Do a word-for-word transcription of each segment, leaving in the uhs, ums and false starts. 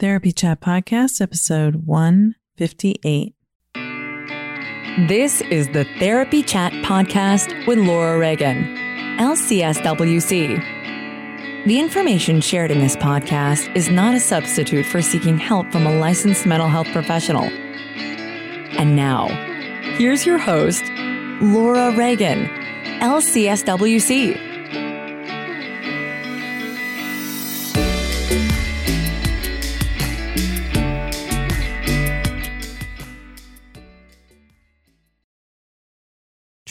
Therapy Chat Podcast, episode one fifty-eight. This is the Therapy Chat Podcast with Laura Reagan, L C S W C. The information shared in this podcast is not a substitute for seeking help from a licensed mental health professional. And now, here's your host, Laura Reagan, L C S W C.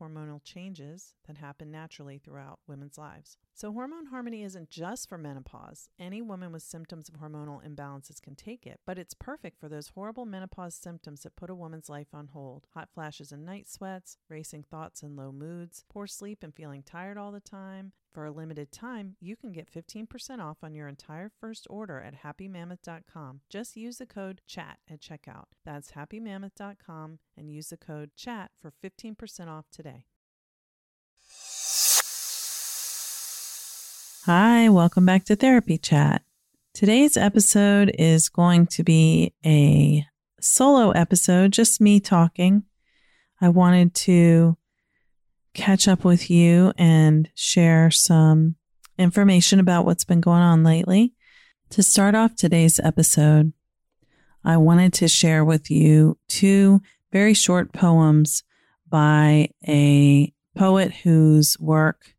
hormonal changes that happen naturally throughout women's lives. So Hormone Harmony isn't just for menopause. Any woman with symptoms of hormonal imbalances can take it, but it's perfect for those horrible menopause symptoms that put a woman's life on hold. Hot flashes and night sweats, racing thoughts and low moods, poor sleep and feeling tired all the time. For a limited time, you can get fifteen percent off on your entire first order at happy mammoth dot com. Just use the code CHAT at checkout. That's happy mammoth dot com and use the code CHAT for fifteen percent off today. Hi, welcome back to Therapy Chat. Today's episode is going to be a solo episode, just me talking. I wanted to catch up with you and share some information about what's been going on lately. To start off today's episode, I wanted to share with you two very short poems by a poet whose work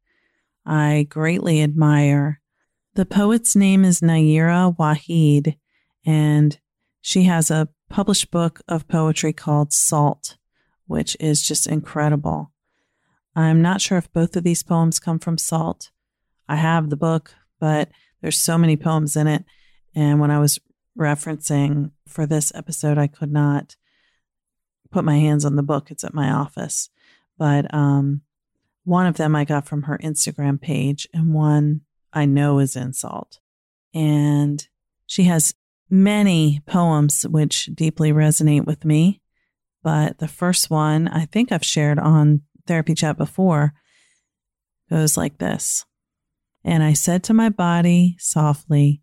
I greatly admire. The poet's name is Nayyirah Waheed, and she has a published book of poetry called Salt, which is just incredible. I'm not sure if both of these poems come from Salt. I have the book, but there's so many poems in it. And when I was referencing for this episode, I could not put my hands on the book. It's at my office. But um, one of them I got from her Instagram page, and one I know is in Salt. And she has many poems which deeply resonate with me. But the first one I think I've shared on Therapy Chat before goes like this. And I said to my body softly,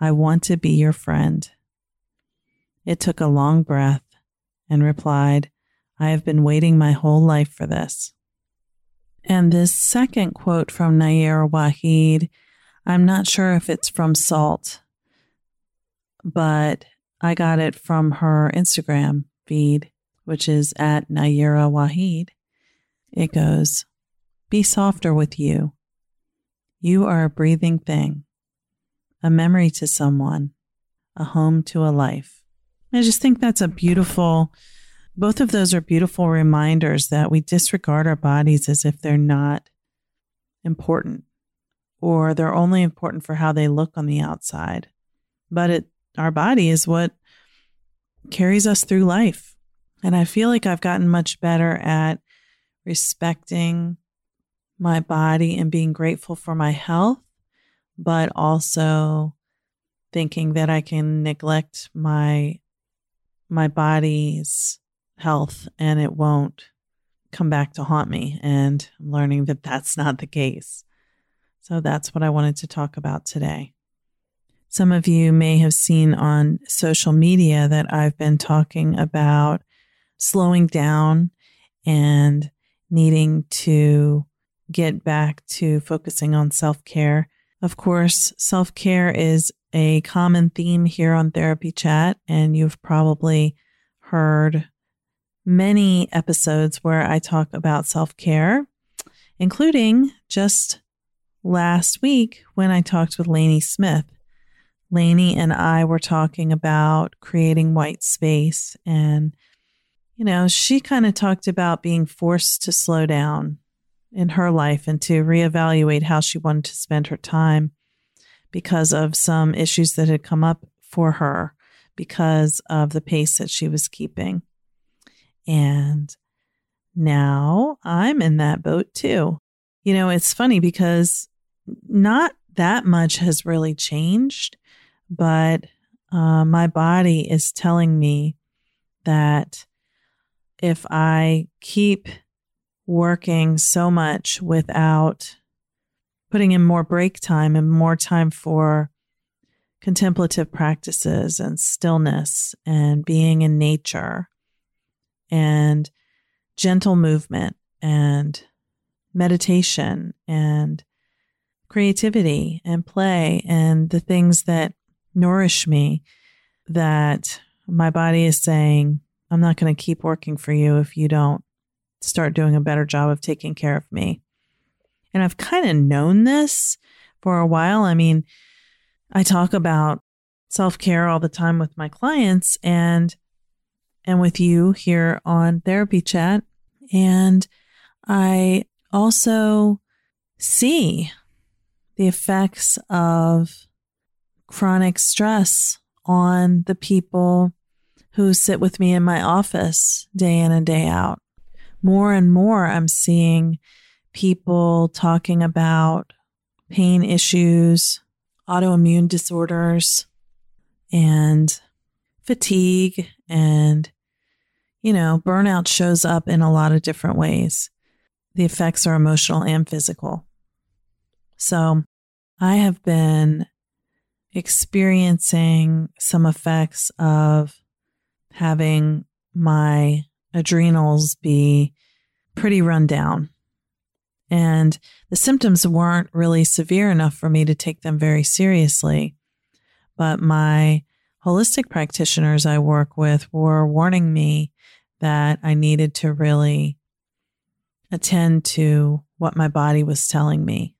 I want to be your friend. It took a long breath and replied, I have been waiting my whole life for this. And this second quote from Nayyirah Waheed, I'm not sure if it's from Salt, but I got it from her Instagram feed, which is at Nayyirah Waheed. It goes, be softer with you. You are a breathing thing, a memory to someone, a home to a life. I just think that's a beautiful, both of those are beautiful reminders that we disregard our bodies as if they're not important, or they're only important for how they look on the outside. But it, our body is what carries us through life. And I feel like I've gotten much better at respecting my body and being grateful for my health, but also thinking that I can neglect my my body's health and it won't come back to haunt me. And I'm learning that that's not the case. So that's what I wanted to talk about today. Some of you may have seen on social media that I've been talking about slowing down and needing to get back to focusing on self-care. Of course, self-care is a common theme here on Therapy Chat, and you've probably heard many episodes where I talk about self-care, including just last week when I talked with Lainey Smith. Lainey and I were talking about creating white space, and, you know, she kind of talked about being forced to slow down in her life and to reevaluate how she wanted to spend her time because of some issues that had come up for her because of the pace that she was keeping. And now I'm in that boat too. You know, it's funny because not that much has really changed, but uh, my body is telling me that if I keep working so much without putting in more break time and more time for contemplative practices and stillness and being in nature and gentle movement and meditation and creativity and play and the things that nourish me, that my body is saying, I'm not going to keep working for you if you don't start doing a better job of taking care of me. And I've kind of known this for a while. I mean, I talk about self-care all the time with my clients and and with you here on Therapy Chat. And I also see the effects of chronic stress on the people who sit with me in my office day in and day out. More and more, I'm seeing people talking about pain issues, autoimmune disorders, and fatigue. And, you know, burnout shows up in a lot of different ways. The effects are emotional and physical. So I have been experiencing some effects of having my adrenals be pretty run down. And the symptoms weren't really severe enough for me to take them very seriously. But my holistic practitioners I work with were warning me that I needed to really attend to what my body was telling me.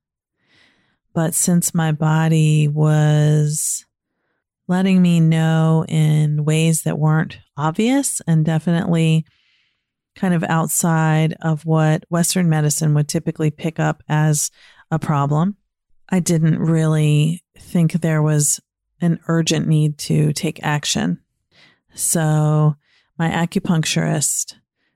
But since my body was letting me know in ways that weren't obvious and definitely kind of outside of what Western medicine would typically pick up as a problem, I didn't really think there was an urgent need to take action. So my acupuncturist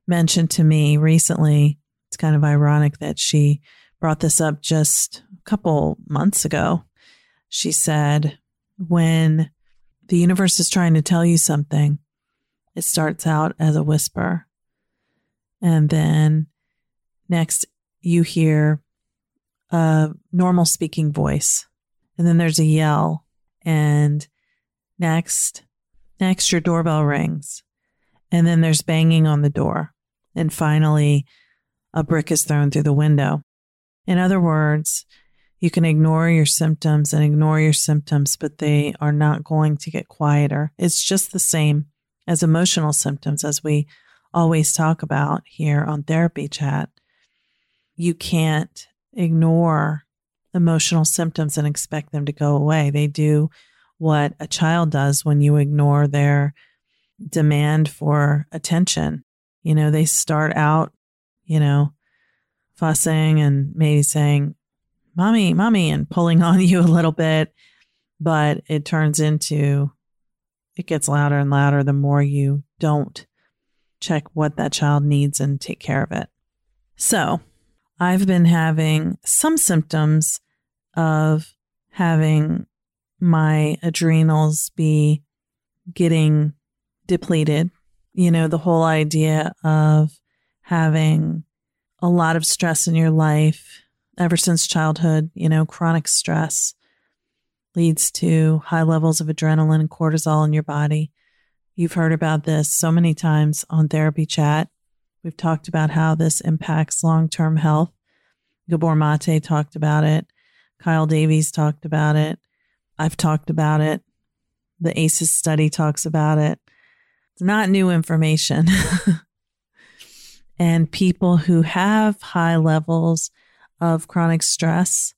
mentioned to me recently, it's kind of ironic that she brought this up just a couple months ago. She said, when the universe is trying to tell you something, it starts out as a whisper. And then next you hear a normal speaking voice, and then there's a yell, and next, next your doorbell rings, and then there's banging on the door. And finally, a brick is thrown through the window. In other words, you can ignore your symptoms and ignore your symptoms, but they are not going to get quieter. It's just the same as emotional symptoms, as we always talk about here on Therapy Chat. You can't ignore emotional symptoms and expect them to go away. They do what a child does when you ignore their demand for attention. You know, they start out, you know, fussing and maybe saying, mommy, mommy, and pulling on you a little bit, but it turns into, it gets louder and louder the more you don't check what that child needs and take care of it. So I've been having some symptoms of having my adrenals be getting depleted. You know, the whole idea of having a lot of stress in your life ever since childhood, you know, chronic stress leads to high levels of adrenaline and cortisol in your body. You've heard about this so many times on Therapy Chat. We've talked about how this impacts long-term health. Gabor Mate talked about it. Kyle Davies talked about it. I've talked about it. The ACEs study talks about it. It's not new information. And people who have high levels of chronic stress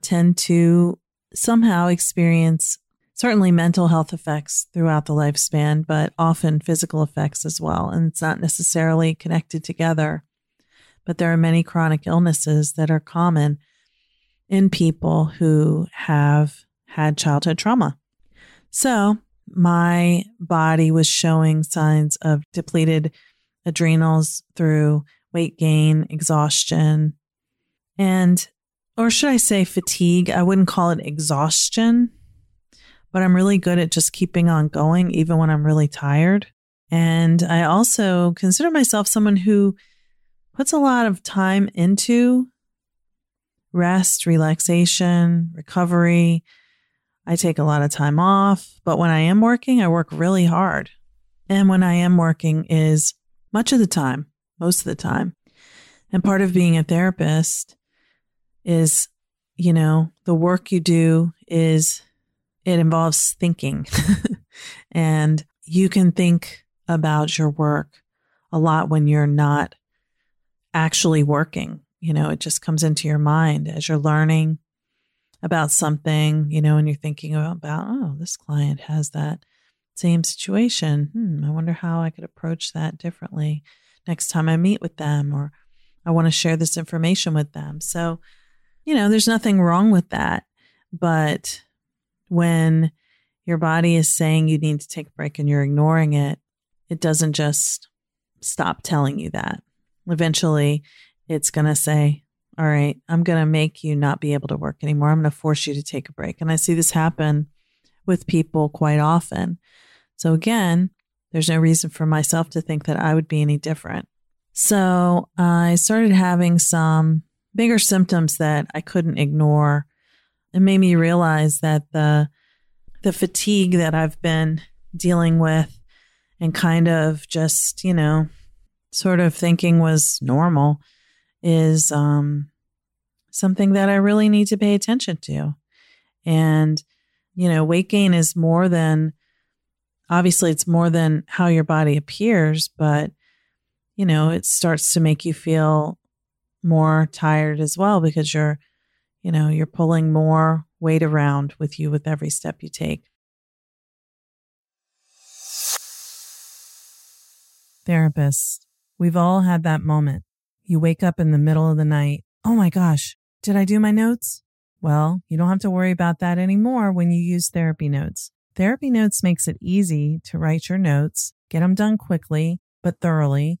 tend to somehow experience certainly mental health effects throughout the lifespan, but often physical effects as well. And it's not necessarily connected together. But there are many chronic illnesses that are common in people who have had childhood trauma. So my body was showing signs of depleted adrenals through weight gain, exhaustion, and, or should I say fatigue? I wouldn't call it exhaustion, but I'm really good at just keeping on going, even when I'm really tired. And I also consider myself someone who puts a lot of time into rest, relaxation, recovery. I take a lot of time off, but when I am working, I work really hard. And when I am working is much of the time, most of the time. And part of being a therapist is, you know, the work you do is... it involves thinking and you can think about your work a lot when you're not actually working. You know, it just comes into your mind as you're learning about something, you know, and you're thinking about, oh, this client has that same situation. Hmm, I wonder how I could approach that differently next time I meet with them, or I want to share this information with them. So, you know, there's nothing wrong with that, but when your body is saying you need to take a break and you're ignoring it, it doesn't just stop telling you that. Eventually, it's going to say, all right, I'm going to make you not be able to work anymore. I'm going to force you to take a break. And I see this happen with people quite often. So again, there's no reason for myself to think that I would be any different. So I started having some bigger symptoms that I couldn't ignore. It made me realize that the the fatigue that I've been dealing with and kind of just, you know, sort of thinking was normal is um, something that I really need to pay attention to. And, you know, weight gain is more than, obviously it's more than how your body appears, but, you know, it starts to make you feel more tired as well because you're, you know, you're pulling more weight around with you with every step you take. Therapists, we've all had that moment. You wake up in the middle of the night. Oh my gosh, did I do my notes? Well, you don't have to worry about that anymore when you use Therapy Notes. Therapy Notes makes it easy to write your notes, get them done quickly, but thoroughly.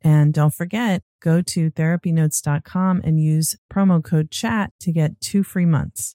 And don't forget, go to therapy notes dot com and use promo code CHAT to get two free months.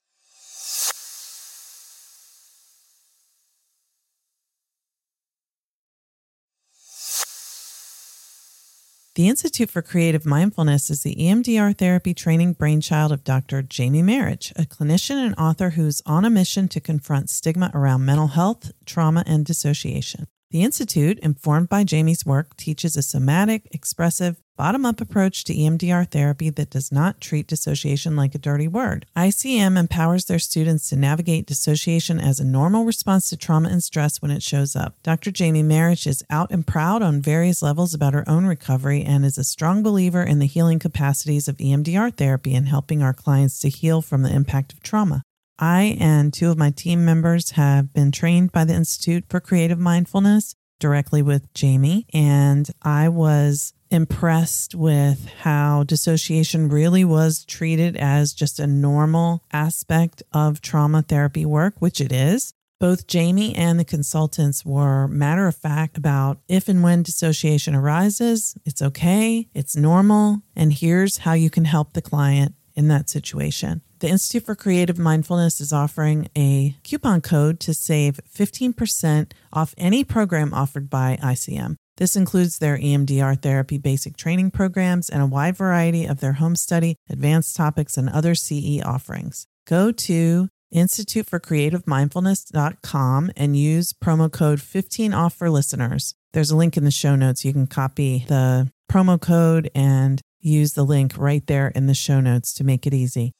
The Institute for Creative Mindfulness is the E M D R therapy training brainchild of Doctor Jamie Marich, a clinician and author who's on a mission to confront stigma around mental health, trauma, and dissociation. The Institute, informed by Jamie's work, teaches a somatic, expressive, bottom-up approach to E M D R therapy that does not treat dissociation like a dirty word. I C M empowers their students to navigate dissociation as a normal response to trauma and stress when it shows up. Doctor Jamie Marich is out and proud on various levels about her own recovery and is a strong believer in the healing capacities of E M D R therapy and helping our clients to heal from the impact of trauma. I and two of my team members have been trained by the Institute for Creative Mindfulness directly with Jamie, and I was impressed with how dissociation really was treated as just a normal aspect of trauma therapy work, which it is. Both Jamie and the consultants were matter of fact about if and when dissociation arises, it's okay, it's normal, and here's how you can help the client in that situation. The Institute for Creative Mindfulness is offering a coupon code to save fifteen percent off any program offered by I C M. This includes their E M D R therapy basic training programs and a wide variety of their home study, advanced topics, and other C E offerings. Go to institute for creative mindfulness dot com and use promo code fifteen off for listeners. There's a link in the show notes. You can copy the promo code and use the link right there in the show notes to make it easy.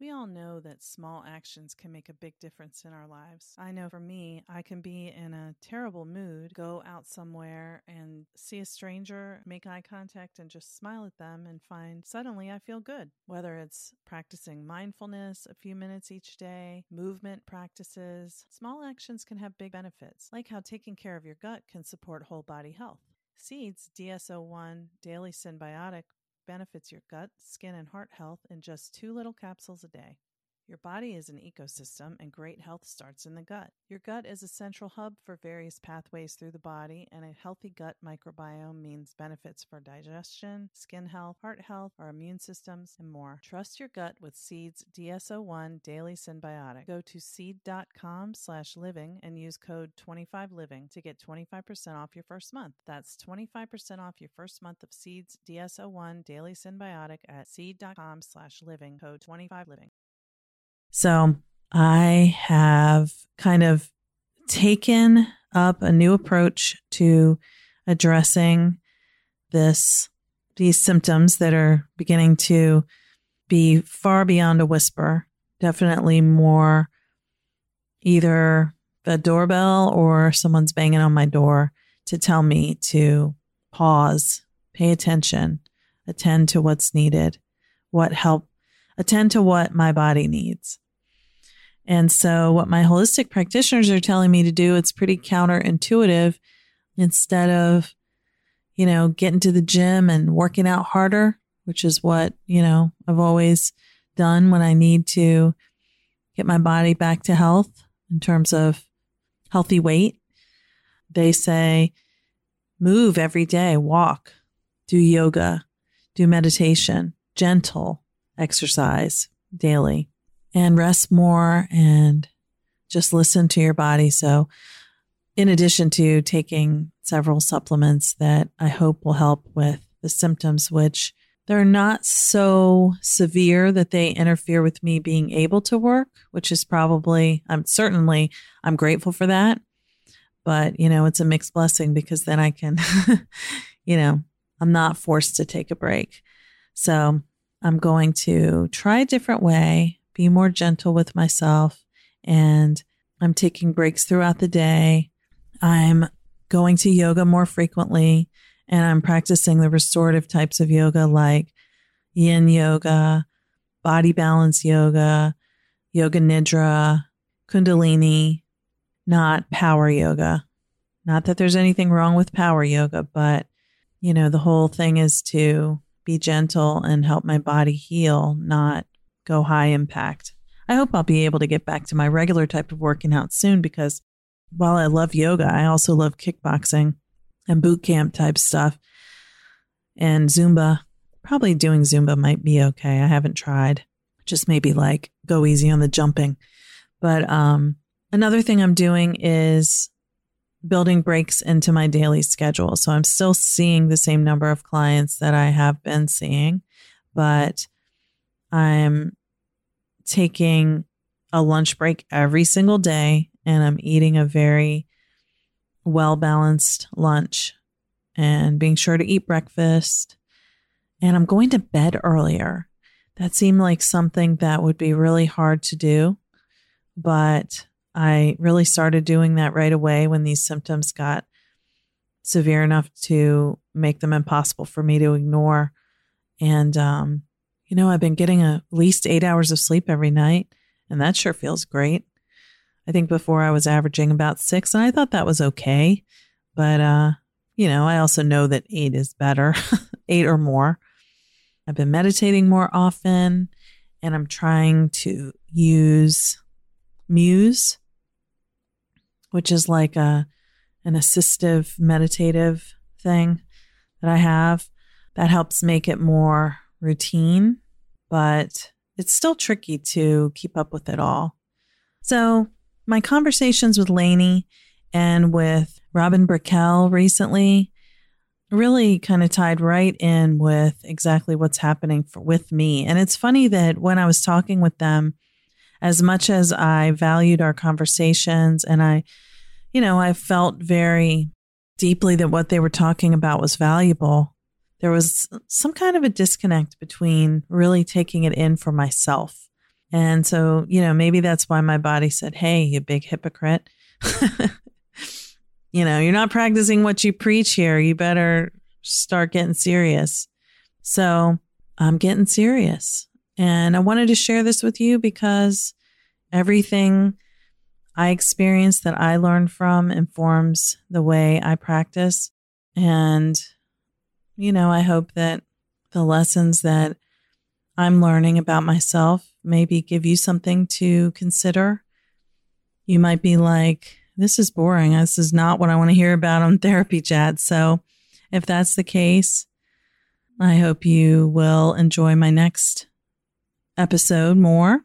We all know that small actions can make a big difference in our lives. I know for me, I can be in a terrible mood, go out somewhere and see a stranger, make eye contact and just smile at them and find suddenly I feel good. Whether it's practicing mindfulness a few minutes each day, movement practices, small actions can have big benefits, like how taking care of your gut can support whole body health. Seeds D S O one Daily Symbiotic benefits your gut, skin, and heart health in just two little capsules a day. Your body is an ecosystem, and great health starts in the gut. Your gut is a central hub for various pathways through the body, and a healthy gut microbiome means benefits for digestion, skin health, heart health, our immune systems, and more. Trust your gut with Seeds D S O one Daily Symbiotic. Go to seed dot com slash living and use code twenty-five living to get twenty-five percent off your first month. That's twenty-five percent off your first month of Seeds D S O one Daily Symbiotic at seed dot com slash living, code twenty-five living. So I have kind of taken up a new approach to addressing this, these symptoms that are beginning to be far beyond a whisper, definitely more either the doorbell or someone's banging on my door to tell me to pause, pay attention, attend to what's needed, what help, attend to what my body needs. And so what my holistic practitioners are telling me to do, it's pretty counterintuitive. Instead of, you know, getting to the gym and working out harder, which is what, you know, I've always done when I need to get my body back to health in terms of healthy weight, they say, move every day, walk, do yoga, do meditation, gentle exercise daily, and rest more and just listen to your body. So in addition to taking several supplements that I hope will help with the symptoms, which they're not so severe that they interfere with me being able to work, which is probably, I'm certainly, I'm grateful for that. But, you know, it's a mixed blessing because then I can, you know, I'm not forced to take a break. So I'm going to try a different way, be more gentle with myself, and I'm taking breaks throughout the day. I'm going to yoga more frequently, and I'm practicing the restorative types of yoga like yin yoga, body balance yoga, yoga nidra, kundalini, not power yoga. Not that there's anything wrong with power yoga, but, you know, the whole thing is to be gentle and help my body heal, not go high impact. I hope I'll be able to get back to my regular type of working out soon, because while I love yoga, I also love kickboxing and boot camp type stuff and Zumba. Probably doing Zumba might be okay. I haven't tried. Just maybe like go easy on the jumping. But um, another thing I'm doing is building breaks into my daily schedule. So I'm still seeing the same number of clients that I have been seeing, but I'm taking a lunch break every single day, and I'm eating a very well-balanced lunch and being sure to eat breakfast. And I'm going to bed earlier. That seemed like something that would be really hard to do, but I really started doing that right away when these symptoms got severe enough to make them impossible for me to ignore And, um, you know, I've been getting at least eight hours of sleep every night, and that sure feels great. I think before I was averaging about six, and I thought that was okay. But, uh, you know, I also know that eight is better, eight or more. I've been meditating more often, and I'm trying to use Muse, which is like a an assistive meditative thing that I have. That helps make it more routine, but it's still tricky to keep up with it all. So my conversations with Lainey and with Robin Brickell recently really kind of tied right in with exactly what's happening for, with me. And it's funny that when I was talking with them, as much as I valued our conversations and I, you know, I felt very deeply that what they were talking about was valuable, there was some kind of a disconnect between really taking it in for myself. And so, you know, maybe that's why my body said, hey, you big hypocrite. You know, you're not practicing what you preach here. You better start getting serious. So I'm getting serious. And I wanted to share this with you because everything I experience that I learn from informs the way I practice. And you know, I hope that the lessons that I'm learning about myself maybe give you something to consider. You might be like, this is boring. This is not what I want to hear about on Therapy Chat. So if that's the case, I hope you will enjoy my next episode more.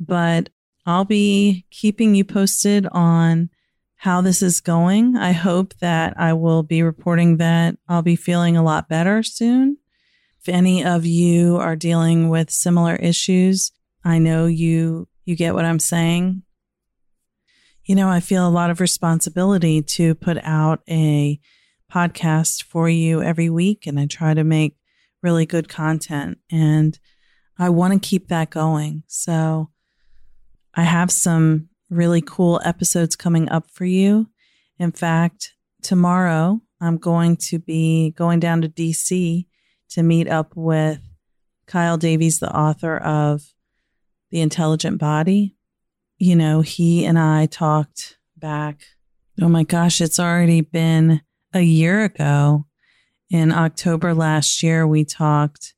But I'll be keeping you posted on how this is going. I hope that I will be reporting that I'll be feeling a lot better soon. If any of you are dealing with similar issues, I know you you get what I'm saying. You know, I feel a lot of responsibility to put out a podcast for you every week, and I try to make really good content, and I want to keep that going. So I have some really cool episodes coming up for you. In fact, tomorrow I'm going to be going down to D C to meet up with Kyle Davies, the author of The Intelligent Body. You know, he and I talked back, oh my gosh, it's already been a year ago. In October last year, we talked,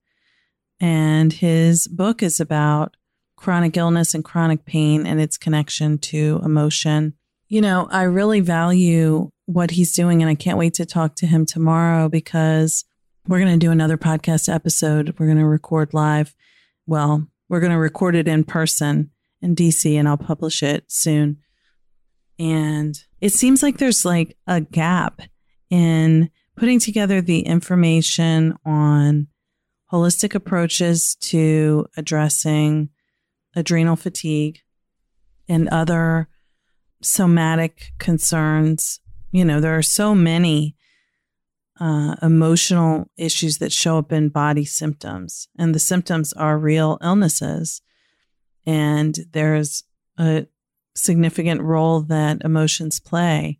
and his book is about chronic illness and chronic pain and its connection to emotion. You know, I really value what he's doing, and I can't wait to talk to him tomorrow because we're going to do another podcast episode. We're going to record live. Well, we're going to record it in person in D C, and I'll publish it soon. And it seems like there's like a gap in putting together the information on holistic approaches to addressing adrenal fatigue and other somatic concerns. You know, there are so many uh, emotional issues that show up in body symptoms, and the symptoms are real illnesses. And there's a significant role that emotions play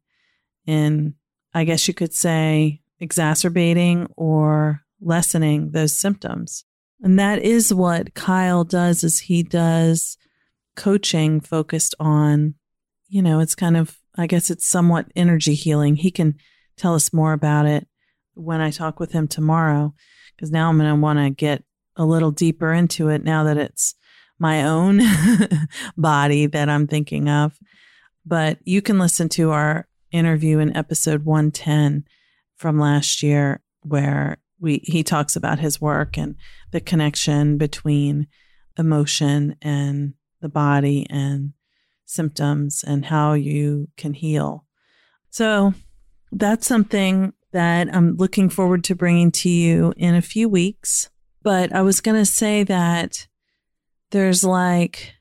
in, I guess you could say, exacerbating or lessening those symptoms. And that is what Kyle does, is he does coaching focused on, you know, it's kind of, I guess it's somewhat energy healing. He can tell us more about it when I talk with him tomorrow, because now I'm going to want to get a little deeper into it now that it's my own body that I'm thinking of. But you can listen to our interview in episode one ten from last year where We, he talks about his work and the connection between emotion and the body and symptoms and how you can heal. So that's something that I'm looking forward to bringing to you in a few weeks. But I was going to say that there's like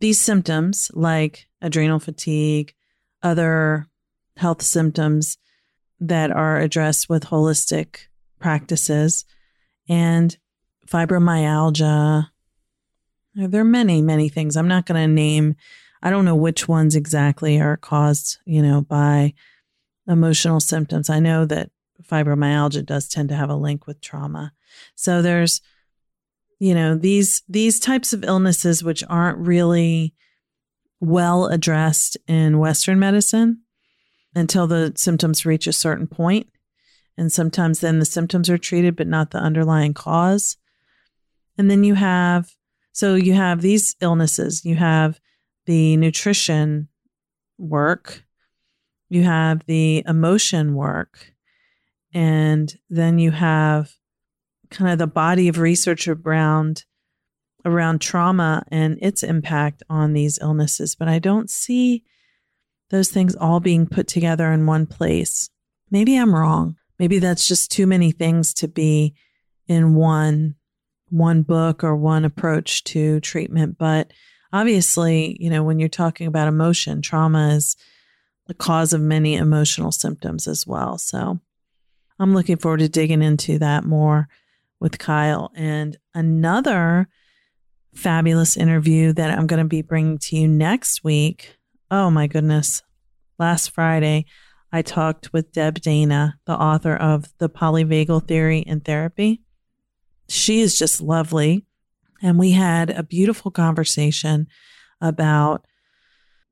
these symptoms like adrenal fatigue, other health symptoms that are addressed with holistic practices, and fibromyalgia. There are many, many things. I'm not going to name, I don't know which ones exactly are caused, you know, by emotional symptoms. I know that fibromyalgia does tend to have a link with trauma. So there's, you know, these these types of illnesses which aren't really well addressed in Western medicine until the symptoms reach a certain point. And sometimes then the symptoms are treated, but not the underlying cause. And then you have, so you have these illnesses, you have the nutrition work, you have the emotion work, and then you have kind of the body of research around around trauma and its impact on these illnesses. But I don't see those things all being put together in one place. Maybe I'm wrong. Maybe that's just too many things to be in one one book or one approach to treatment. But obviously, you know, when you're talking about emotion, trauma is the cause of many emotional symptoms as well. So I'm looking forward to digging into that more with Kyle. And another fabulous interview that I'm going to be bringing to you next week. Oh my goodness. Last Friday, I talked with Deb Dana, the author of The Polyvagal Theory in Therapy. She is just lovely. And we had a beautiful conversation about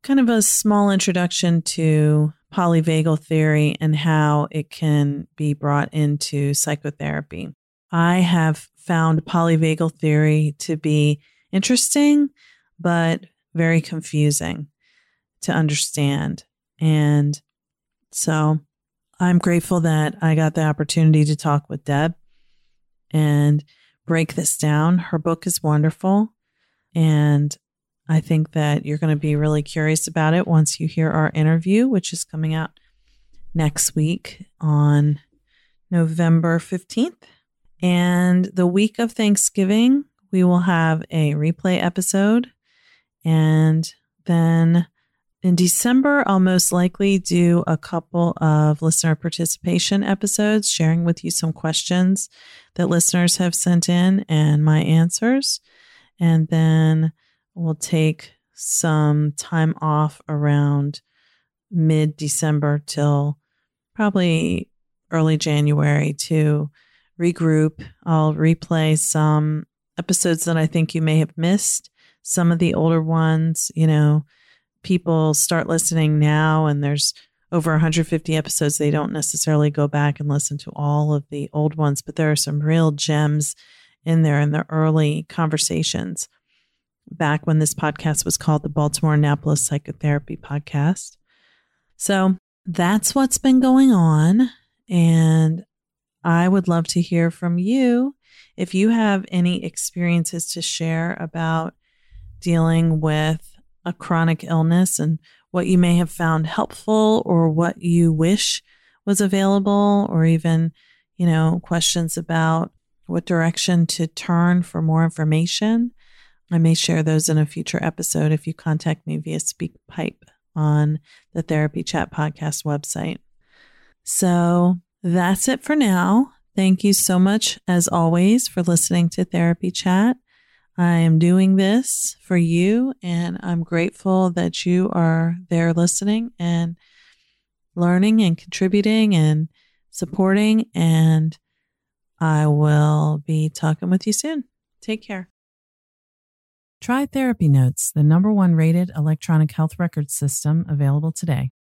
kind of a small introduction to polyvagal theory and how it can be brought into psychotherapy. I have found polyvagal theory to be interesting, but very confusing to understand. And so I'm grateful that I got the opportunity to talk with Deb and break this down. Her book is wonderful, and I think that you're going to be really curious about it once you hear our interview, which is coming out next week on November fifteenth. And the week of Thanksgiving, we will have a replay episode. And then in December, I'll most likely do a couple of listener participation episodes, sharing with you some questions that listeners have sent in and my answers. And then we'll take some time off around mid-December till probably early January to regroup. I'll replay some episodes that I think you may have missed. Some of the older ones, you know, people start listening now and there's over one hundred fifty episodes. They don't necessarily go back and listen to all of the old ones, but there are some real gems in there in the early conversations. Back when this podcast was called the Baltimore Annapolis Psychotherapy Podcast. So that's what's been going on. And I would love to hear from you. If you have any experiences to share about dealing with a chronic illness and what you may have found helpful or what you wish was available, or even, you know, questions about what direction to turn for more information, I may share those in a future episode if you contact me via Speakpipe on the Therapy Chat Podcast website. So that's it for now. Thank you so much, as always, for listening to Therapy Chat. I am doing this for you, and I'm grateful that you are there listening and learning and contributing and supporting, and I will be talking with you soon. Take care. Try Therapy Notes, the number one rated electronic health record system available today.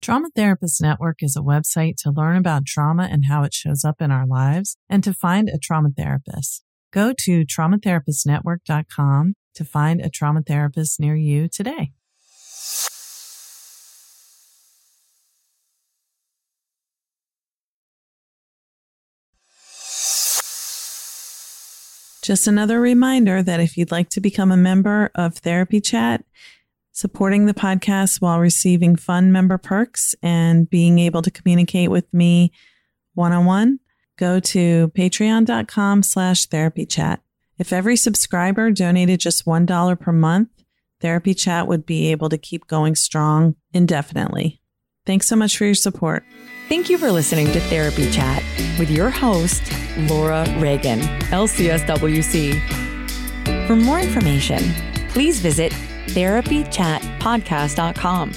Trauma Therapist Network is a website to learn about trauma and how it shows up in our lives and to find a trauma therapist. Go to trauma therapist network dot com to find a trauma therapist near you today. Just another reminder that if you'd like to become a member of Therapy Chat, supporting the podcast while receiving fun member perks and being able to communicate with me one-on-one, go to patreon.com slash therapy chat. If every subscriber donated just one dollar per month, Therapy Chat would be able to keep going strong indefinitely. Thanks so much for your support. Thank you for listening to Therapy Chat with your host, Laura Reagan, L C S W C. For more information, please visit therapy chat podcast dot com.